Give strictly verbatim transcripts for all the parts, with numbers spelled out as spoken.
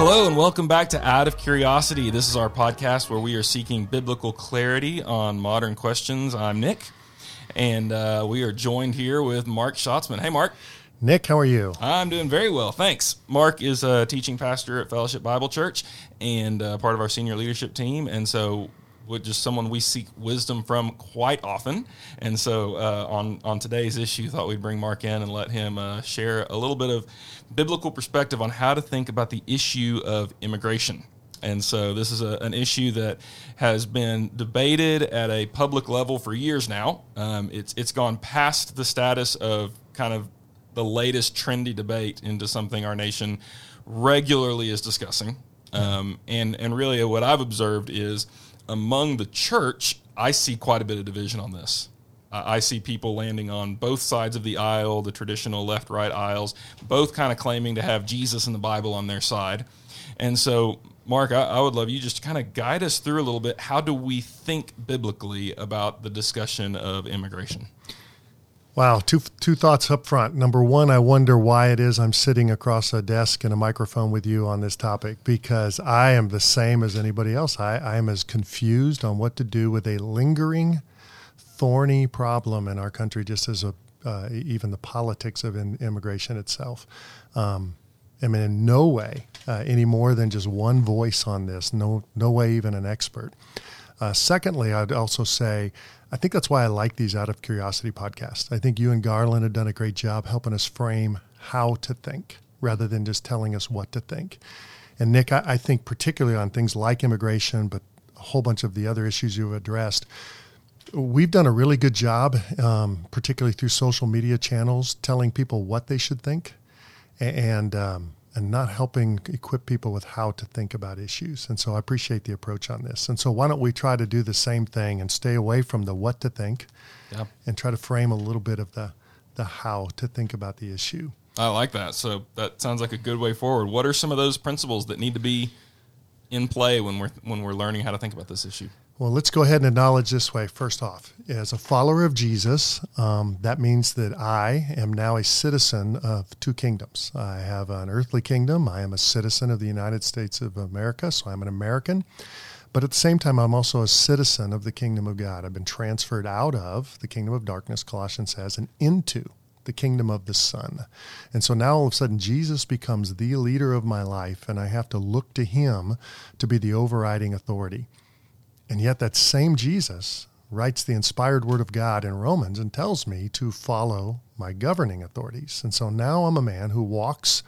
Hello and welcome back to Out of Curiosity. This is our podcast where we are seeking biblical clarity on modern questions. I'm Nick, and uh, we are joined here with Mark Schatzman. Hey, Mark. Nick, how are you? I'm doing very well, thanks. Mark is a teaching pastor at Fellowship Bible Church and uh, part of our senior leadership team, and so with just someone we seek wisdom from quite often. And so uh, on, on today's issue, thought we'd bring Mark in and let him uh, share a little bit of biblical perspective on how to think about the issue of immigration. And so this is a, an issue that has been debated at a public level for years now. Um, it's it's gone past the status of kind of the latest trendy debate into something our nation regularly is discussing. Um, and, and really what I've observed is among the church, I see quite a bit of division on this. Uh, I see people landing on both sides of the aisle, the traditional left-right aisles, both kind of claiming to have Jesus and the Bible on their side. And so, Mark, I, I would love you just to kind of guide us through a little bit. How do we think biblically about the discussion of immigration? Wow, two two thoughts up front. Number one, I wonder why it is I'm sitting across a desk and a microphone with you on this topic, because I am the same as anybody else. I, I am as confused on what to do with a lingering, thorny problem in our country, just as a, uh, even the politics of in, immigration itself. Um, I mean, in no way, uh, any more than just one voice on this, no, no way even an expert. Uh, secondly, I'd also say, I think that's why I like these Out of Curiosity podcasts. I think you and Garland have done a great job helping us frame how to think rather than just telling us what to think. And Nick, I, I think particularly on things like immigration, but a whole bunch of the other issues you've addressed, we've done a really good job, um, particularly through social media channels, telling people what they should think and um, and not helping equip people with how to think about issues. And so I appreciate the approach on this. And so why don't we try to do the same thing and stay away from the what to think yeah. and try to frame a little bit of the, the how to think about the issue. I like that. So that sounds like a good way forward. What are some of those principles that need to be in play when we're, when we're learning how to think about this issue? Well, let's go ahead and acknowledge this way. First off, as a follower of Jesus, um, that means that I am now a citizen of two kingdoms. I have an earthly kingdom. I am a citizen of the United States of America, so I'm an American. But at the same time, I'm also a citizen of the kingdom of God. I've been transferred out of the kingdom of darkness, Colossians says, and into the kingdom of the Son. And so now all of a sudden Jesus becomes the leader of my life, and I have to look to him to be the overriding authority. And yet that same Jesus writes the inspired word of God in Romans and tells me to follow my governing authorities. And so now I'm a man who walks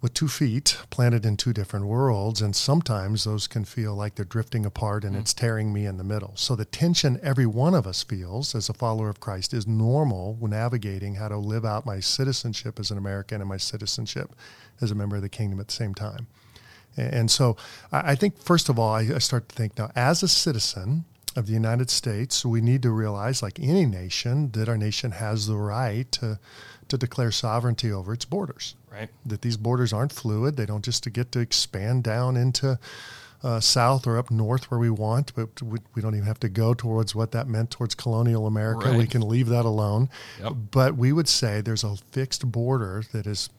with two feet planted in two different worlds, and sometimes those can feel like they're drifting apart and mm. it's tearing me in the middle. So the tension every one of us feels as a follower of Christ is normal when navigating how to live out my citizenship as an American and my citizenship as a member of the kingdom at the same time. And so I think, first of all, I start to think now, as a citizen of the United States, we need to realize, like any nation, that our nation has the right to, to declare sovereignty over its borders. Right. That these borders aren't fluid. They don't just get to expand down into uh, south or up north where we want, but we, we don't even have to go towards what that meant towards colonial America. Right. We can leave that alone. Yep. But we would say there's a fixed border that is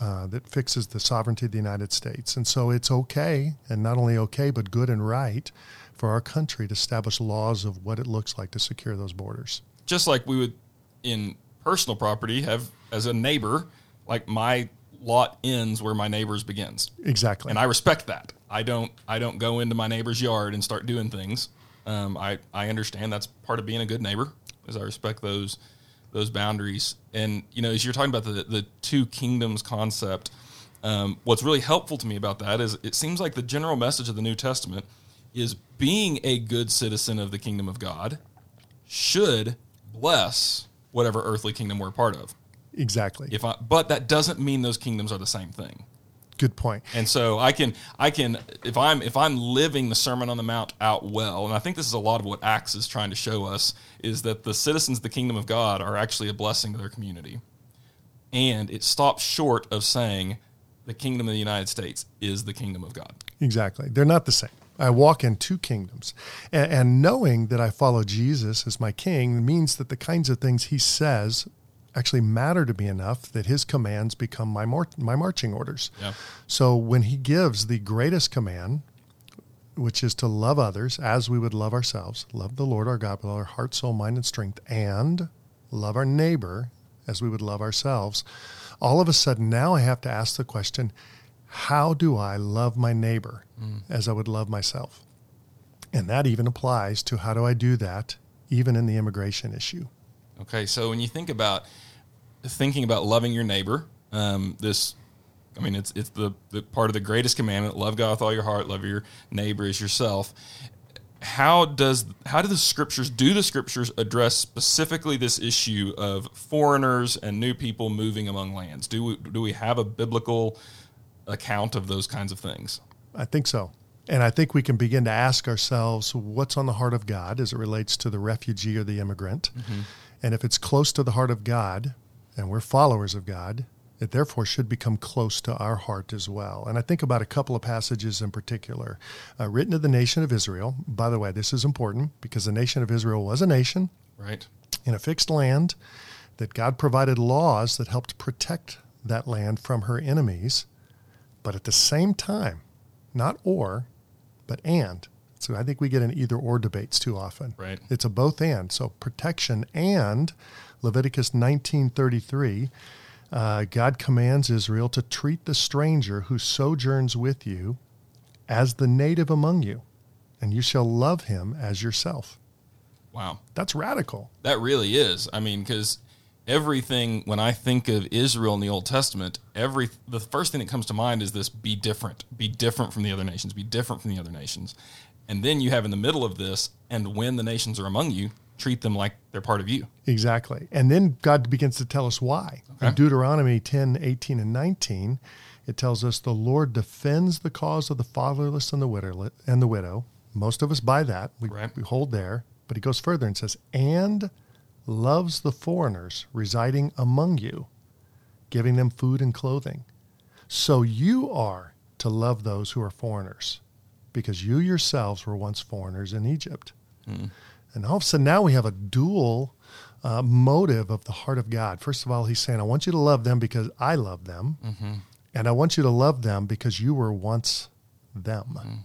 Uh, that fixes the sovereignty of the United States. And so it's okay, and not only okay, but good and right for our country to establish laws of what it looks like to secure those borders. Just like we would, in personal property, have as a neighbor, like my lot ends where my neighbor's begins. Exactly. And I respect that. I don't I don't go into my neighbor's yard and start doing things. Um, I, I understand that's part of being a good neighbor, is I respect those those boundaries. And, you know, as you're talking about the, the two kingdoms concept, um, what's really helpful to me about that is it seems like the general message of the New Testament is being a good citizen of the kingdom of God should bless whatever earthly kingdom we're part of. Exactly. If I, but that doesn't mean those kingdoms are the same thing. Good point. And so I can, I can, if I'm, if I'm living the Sermon on the Mount out well, and I think this is a lot of what Acts is trying to show us, is that the citizens of the kingdom of God are actually a blessing to their community. And it stops short of saying the kingdom of the United States is the kingdom of God. Exactly. They're not the same. I walk in two kingdoms. And, and knowing that I follow Jesus as my king means that the kinds of things he says actually matter to me enough that his commands become my mar- my marching orders. Yeah. So when he gives the greatest command, which is to love others as we would love ourselves, love the Lord our God with all our heart, soul, mind, and strength, and love our neighbor as we would love ourselves, all of a sudden now I have to ask the question, how do I love my neighbor mm. as I would love myself? And that even applies to how do I do that, even in the immigration issue. Okay, so when you think about thinking about loving your neighbor, um, this, I mean, it's it's the, the part of the greatest commandment: love God with all your heart, love your neighbor as yourself. How does how do the scriptures do the scriptures address specifically this issue of foreigners and new people moving among lands? Do we do we have a biblical account of those kinds of things? I think so. And I think we can begin to ask ourselves what's on the heart of God as it relates to the refugee or the immigrant. Mm-hmm. And if it's close to the heart of God, and we're followers of God, it therefore should become close to our heart as well. And I think about a couple of passages in particular, uh, written to the nation of Israel. By the way, this is important because the nation of Israel was a nation right. in a fixed land that God provided laws that helped protect that land from her enemies. But at the same time, not or, but and. So I think we get in either or debates too often. Right. It's a both and. So protection and Leviticus nineteen thirty-three, uh, God commands Israel to treat the stranger who sojourns with you as the native among you, and you shall love him as yourself. Wow. That's radical. That really is. I mean, because everything, when I think of Israel in the Old Testament, every the first thing that comes to mind is this, be different, be different from the other nations, be different from the other nations. And then you have in the middle of this, and when the nations are among you, treat them like they're part of you. Exactly. And then God begins to tell us why. Okay. In Deuteronomy ten, eighteen, and nineteen, it tells us the Lord defends the cause of the fatherless and the widow. And the widow. Most of us buy that. We, right. we hold there. But he goes further and says, and loves the foreigners residing among you, giving them food and clothing. So you are to love those who are foreigners, because you yourselves were once foreigners in Egypt. Mm. And all of a sudden now we have a dual uh, motive of the heart of God. First of all, he's saying, I want you to love them because I love them. Mm-hmm. And I want you to love them because you were once them. Mm.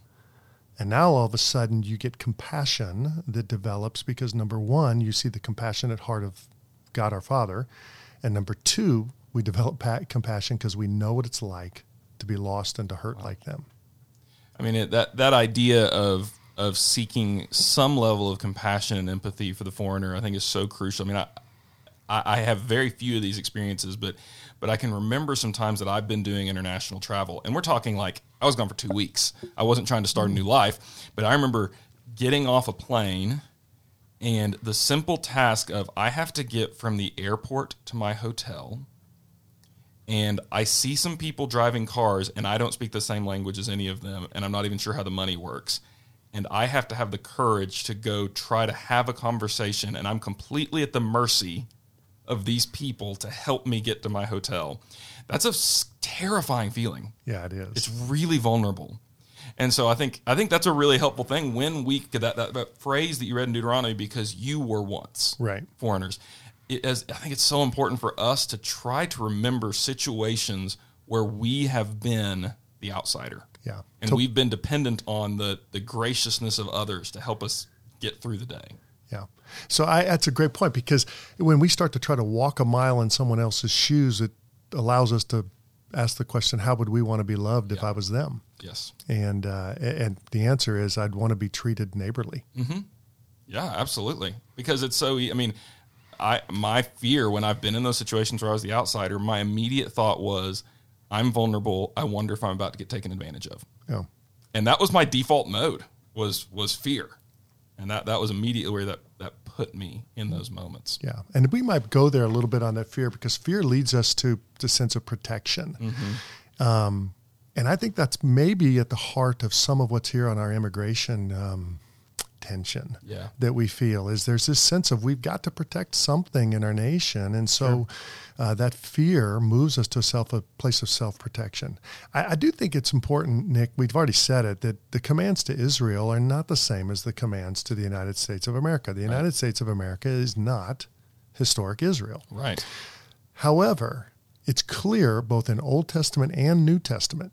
And now all of a sudden you get compassion that develops because, number one, you see the compassionate heart of God our Father. And number two, we develop compassion because we know what it's like to be lost and to hurt wow. like them. I mean, it, that that idea of of seeking some level of compassion and empathy for the foreigner, I think, is so crucial. I mean, I I have very few of these experiences, but but I can remember some times that I've been doing international travel, and we're talking like I was gone for two weeks. I wasn't trying to start a new life, but I remember getting off a plane and the simple task of I have to get from the airport to my hotel. And I see some people driving cars, and I don't speak the same language as any of them, and I'm not even sure how the money works. And I have to have the courage to go try to have a conversation, and I'm completely at the mercy of these people to help me get to my hotel. That's a terrifying feeling. Yeah, it is. It's really vulnerable. And so I think I think that's a really helpful thing when we get that, that, that phrase that you read in Deuteronomy, because you were once right. foreigners. It is, I think it's so important for us to try to remember situations where we have been the outsider. Yeah. And so, we've been dependent on the, the graciousness of others to help us get through the day. Yeah. So I, that's a great point, because when we start to try to walk a mile in someone else's shoes, it allows us to ask the question, how would we want to be loved yeah. if I was them? Yes. And, uh, and the answer is I'd want to be treated neighborly. Mm-hmm. Yeah, absolutely. Because it's so, I mean, I, my fear when I've been in those situations where I was the outsider, my immediate thought was, I'm vulnerable. I wonder if I'm about to get taken advantage of. Yeah. And that was my default mode, was was fear. And that, that was immediately where that, that put me in those moments. Yeah. And we might go there a little bit on that fear, because fear leads us to the sense of protection. Mm-hmm. Um, and I think that's maybe at the heart of some of what's here on our immigration um tension yeah. that we feel is there's this sense of we've got to protect something in our nation. And so sure. uh, that fear moves us to a, self, a place of self-protection. I, I do think it's important, Nick, we've already said it, that the commands to Israel are not the same as the commands to the United States of America. The United right. States of America is not historic Israel. Right. However, it's clear both in Old Testament and New Testament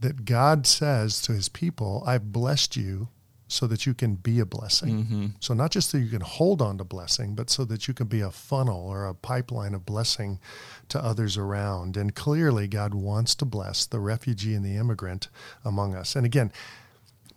that God says to his people, I've blessed you so that you can be a blessing. Mm-hmm. So not just that you can hold on to blessing, but so that you can be a funnel or a pipeline of blessing to others around. And clearly God wants to bless the refugee and the immigrant among us. And again,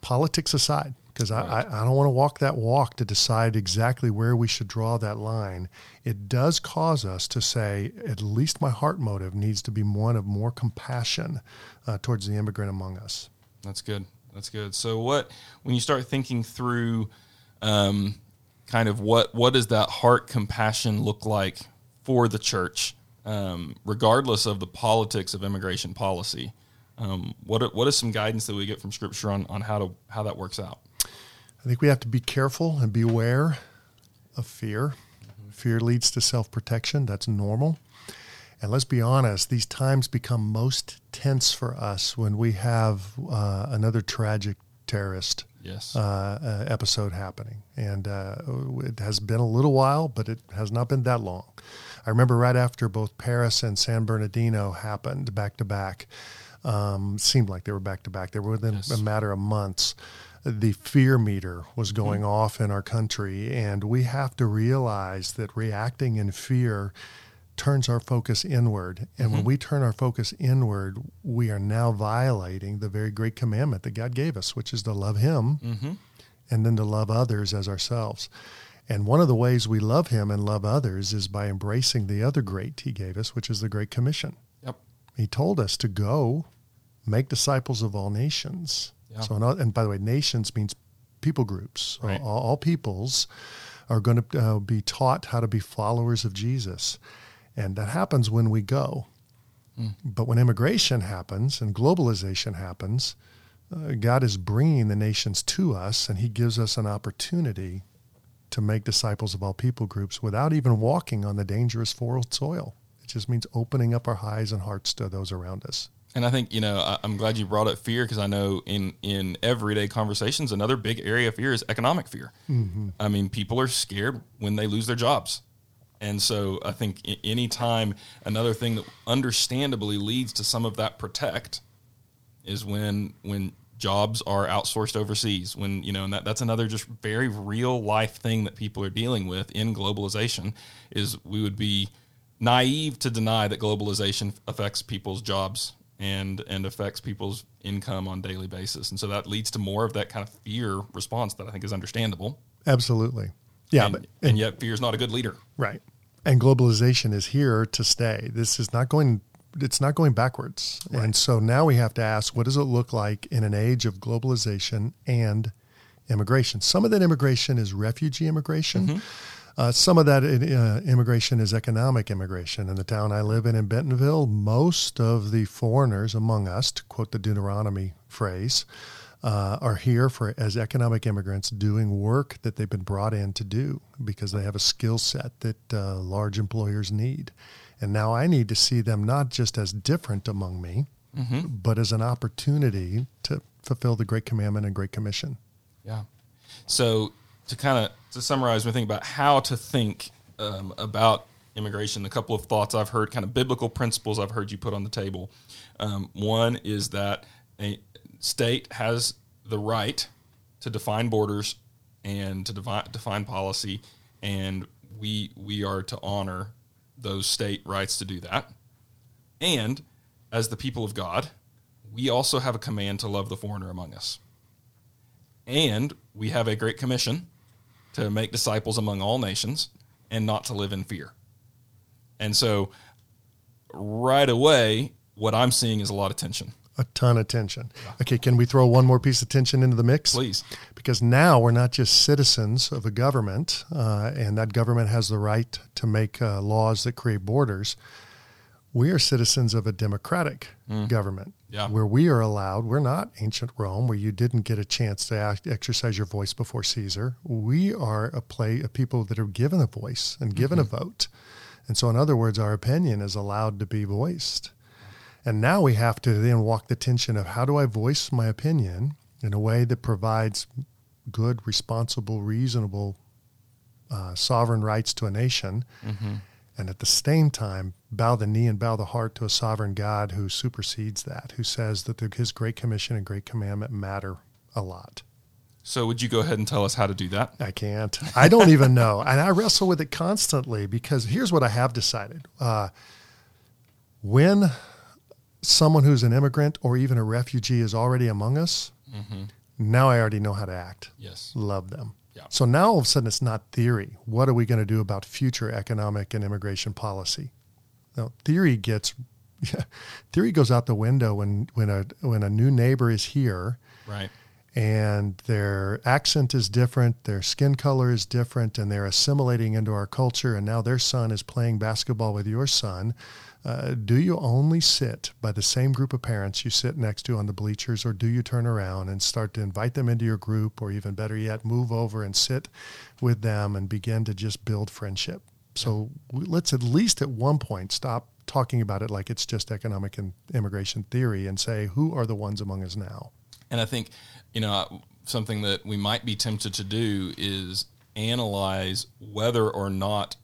politics aside, because right. I, I don't want to walk that walk to decide exactly where we should draw that line. It does cause us to say, at least my heart motive needs to be one of more compassion uh, towards the immigrant among us. That's good. That's good. So what, when you start thinking through um, kind of what, what does that heart compassion look like for the church, um, regardless of the politics of immigration policy, um, what, what is some guidance that we get from Scripture on, on how to, how that works out? I think we have to be careful and beware of fear. Mm-hmm. Fear leads to self-protection. That's normal. And let's be honest, these times become most tense for us when we have uh, another tragic terrorist yes. uh, uh, episode happening. And uh, it has been a little while, but it has not been that long. I remember right after both Paris and San Bernardino happened back to back, um, seemed like they were back to back. They were within yes. a matter of months. The fear meter was going mm-hmm. off in our country, and we have to realize that reacting in fear turns our focus inward. And mm-hmm. when we turn our focus inward, we are now violating the very great commandment that God gave us, which is to love him mm-hmm. and then to love others as ourselves. And one of the ways we love him and love others is by embracing the other great he gave us, which is the Great Commission. Yep. He told us to go make disciples of all nations. Yep. So, and by the way, nations means people groups, right. all, all peoples are going to uh, be taught how to be followers of Jesus. And that happens when we go. Mm. But when immigration happens and globalization happens, uh, God is bringing the nations to us, and he gives us an opportunity to make disciples of all people groups without even walking on the dangerous foreign soil. It just means opening up our eyes and hearts to those around us. And I think, you know, I, I'm glad you brought up fear, because I know in, in everyday conversations, another big area of fear is economic fear. Mm-hmm. I mean, people are scared when they lose their jobs. And so I think any time another thing that understandably leads to some of that protect is when when jobs are outsourced overseas, when, you know, and that, that's another just very real life thing that people are dealing with in globalization. Is we would be naive to deny that globalization affects people's jobs and and affects people's income on a daily basis. And so that leads to more of that kind of fear response that I think is understandable. Absolutely. Yeah, and, but, and, and yet fear is not a good leader. Right. And globalization is here to stay. This is not going, it's not going backwards. Right. And so now we have to ask, what does it look like in an age of globalization and immigration? Some of that immigration is refugee immigration. Mm-hmm. Uh, some of that uh, immigration is economic immigration. In the town I live in, in Bentonville, most of the foreigners among us, to quote the Deuteronomy phrase, Uh, are here for as economic immigrants doing work that they've been brought in to do because they have a skill set that uh, large employers need. And now I need to see them not just as different among me, mm-hmm. but as an opportunity to fulfill the Great Commandment and Great Commission. Yeah. So to kind of to summarize, we think about how to think um, about immigration, a couple of thoughts I've heard, kind of biblical principles I've heard you put on the table. Um, one is that a state has the right to define borders and to devi- define policy, and we we are to honor those state rights to do that. And as the people of God, we also have a command to love the foreigner among us. And we have a great commission to make disciples among all nations and not to live in fear. And so right away, what I'm seeing is a lot of tension. A ton of tension. Okay, can we throw one more piece of tension into the mix? Please. Because now we're not just citizens of a government, uh, and that government has the right to make uh, laws that create borders. We are citizens of a democratic mm. government yeah. where we are allowed. We're not ancient Rome where you didn't get a chance to act, exercise your voice before Caesar. We are a, play, a people that are given a voice and given mm-hmm. a vote. And so in other words, our opinion is allowed to be voiced. And now we have to then walk the tension of how do I voice my opinion in a way that provides good, responsible, reasonable, uh, sovereign rights to a nation? Mm-hmm. and at the same time bow the knee and bow the heart to a sovereign God who supersedes that, who says that the, his great commission and great commandment matter a lot. So would you go ahead and tell us how to do that? I can't. I don't even know. And I wrestle with it constantly because here's what I have decided. Uh, when someone who's an immigrant or even a refugee is already among us, mm-hmm. now I already know how to act. Yes. Love them. Yeah. So now all of a sudden it's not theory. What are we going to do about future economic and immigration policy? Now, theory gets, yeah, theory goes out the window when, when a when a new neighbor is here. Right. And their accent is different, their skin color is different, and they're assimilating into our culture, and now their son is playing basketball with your son. Uh, do you only sit by the same group of parents you sit next to on the bleachers, or do you turn around and start to invite them into your group, or even better yet, move over and sit with them and begin to just build friendship? So let's at least at one point stop talking about it like it's just economic and immigration theory and say, who are the ones among us now? And I think, you know, something that we might be tempted to do is analyze whether or not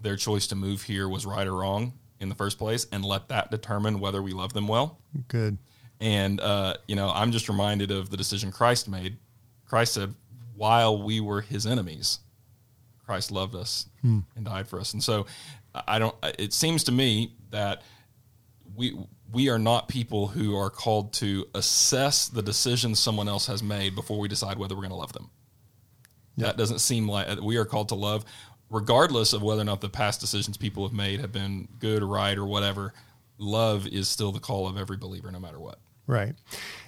their choice to move here was right or wrong in the first place, and let that determine whether we love them well. Good. And, uh, you know, I'm just reminded of the decision Christ made. Christ said, while we were his enemies, Christ loved us hmm. and died for us. And so I don't, it seems to me that we, we are not people who are called to assess the decisions someone else has made before we decide whether we're going to love them. Yep. That doesn't seem like we are called to love, regardless of whether or not the past decisions people have made have been good or right or whatever. Love is still the call of every believer, no matter what. Right.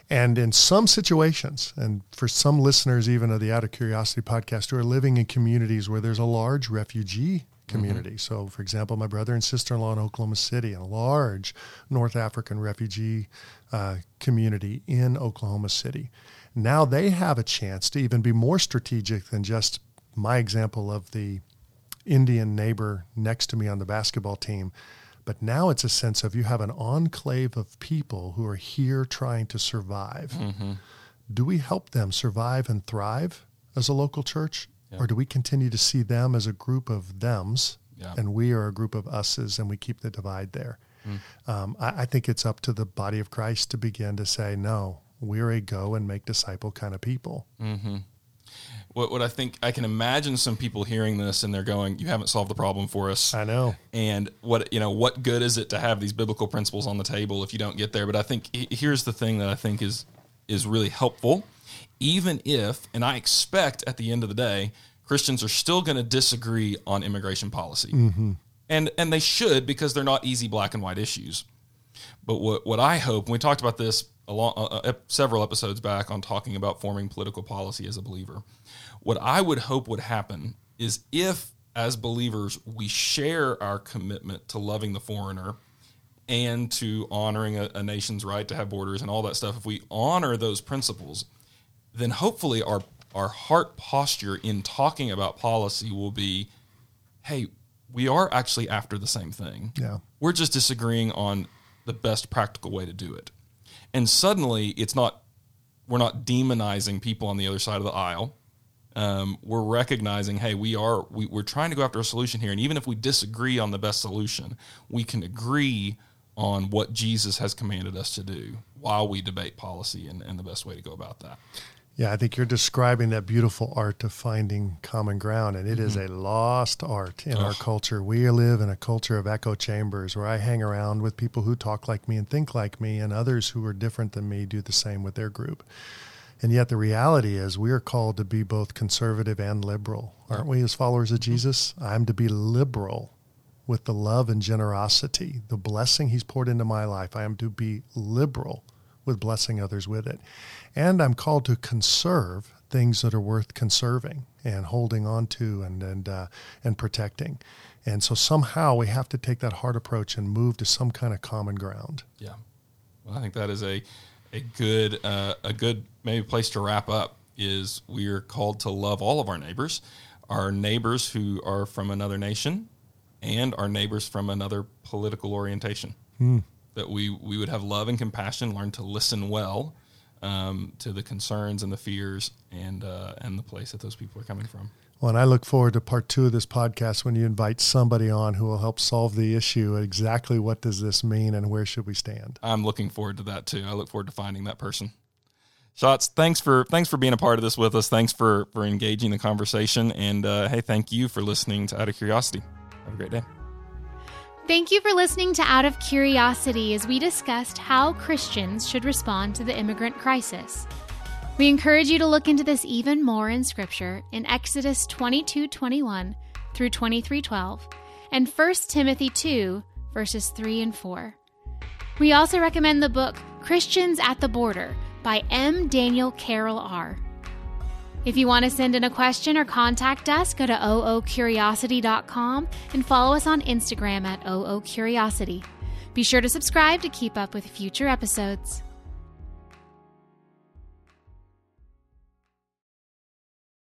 And in some situations, and for some listeners, even of the Out of Curiosity podcast, who are living in communities where there's a large refugee community. Mm-hmm. So, for example, my brother and sister-in-law in Oklahoma City, a large North African refugee uh, community in Oklahoma City. Now they have a chance to even be more strategic than just my example of the Indian neighbor next to me on the basketball team. But now it's a sense of you have an enclave of people who are here trying to survive. Mm-hmm. Do we help them survive and thrive as a local church? Yeah. Or do we continue to see them as a group of thems, yeah. and we are a group of us's, and we keep the divide there? Mm. Um, I, I think it's up to the body of Christ to begin to say, no, we're a go and make disciple kind of people. Mm-hmm. What, what I think, I can imagine some people hearing this and they're going, you haven't solved the problem for us. I know. And what, you know, what good is it to have these biblical principles on the table if you don't get there? But I think here's the thing that I think is is really helpful. Even if, and I expect at the end of the day, Christians are still going to disagree on immigration policy. Mm-hmm. And and they should, because they're not easy black and white issues. But what, what I hope, and we talked about this a long, uh, several episodes back on talking about forming political policy as a believer, what I would hope would happen is if, as believers, we share our commitment to loving the foreigner and to honoring a, a nation's right to have borders and all that stuff, if we honor those principles, then hopefully our our heart posture in talking about policy will be, hey, we are actually after the same thing. Yeah. We're just disagreeing on the best practical way to do it. And suddenly it's not, we're not demonizing people on the other side of the aisle. Um, we're recognizing, hey, we are, we, we're trying to go after a solution here. And even if we disagree on the best solution, we can agree on what Jesus has commanded us to do while we debate policy and, and the best way to go about that. Yeah, I think you're describing that beautiful art of finding common ground, and it mm-hmm. is a lost art in Ugh. our culture. We live in a culture of echo chambers where I hang around with people who talk like me and think like me, and others who are different than me do the same with their group. And yet the reality is we are called to be both conservative and liberal, aren't we, as followers of Jesus? I'm to be liberal with the love and generosity, the blessing he's poured into my life. I am to be liberal with blessing others with it. And I'm called to conserve things that are worth conserving and holding on to and and uh, and protecting. And so somehow we have to take that hard approach and move to some kind of common ground. Yeah. Well, I think that is a a good uh, a good maybe place to wrap up is we are called to love all of our neighbors, our neighbors who are from another nation, and our neighbors from another political orientation, hmm. that we, we would have love and compassion, learn to listen well um, to the concerns and the fears and uh, and the place that those people are coming from. Well, and I look forward to part two of this podcast when you invite somebody on who will help solve the issue. Exactly what does this mean and where should we stand? I'm looking forward to that too. I look forward to finding that person. Schatz, thanks for thanks for being a part of this with us. Thanks for, for engaging the conversation. And uh, hey, thank you for listening to Out of Curiosity. Have a great day. Thank you for listening to Out of Curiosity as we discussed how Christians should respond to the immigrant crisis. We encourage you to look into this even more in Scripture in Exodus twenty-two twenty-one through twenty-three twelve and First Timothy two, verses three and four. We also recommend the book Christians at the Border by M. Daniel Carroll R. If you want to send in a question or contact us, go to o o curiosity dot com and follow us on Instagram at o o curiosity. Be sure to subscribe to keep up with future episodes.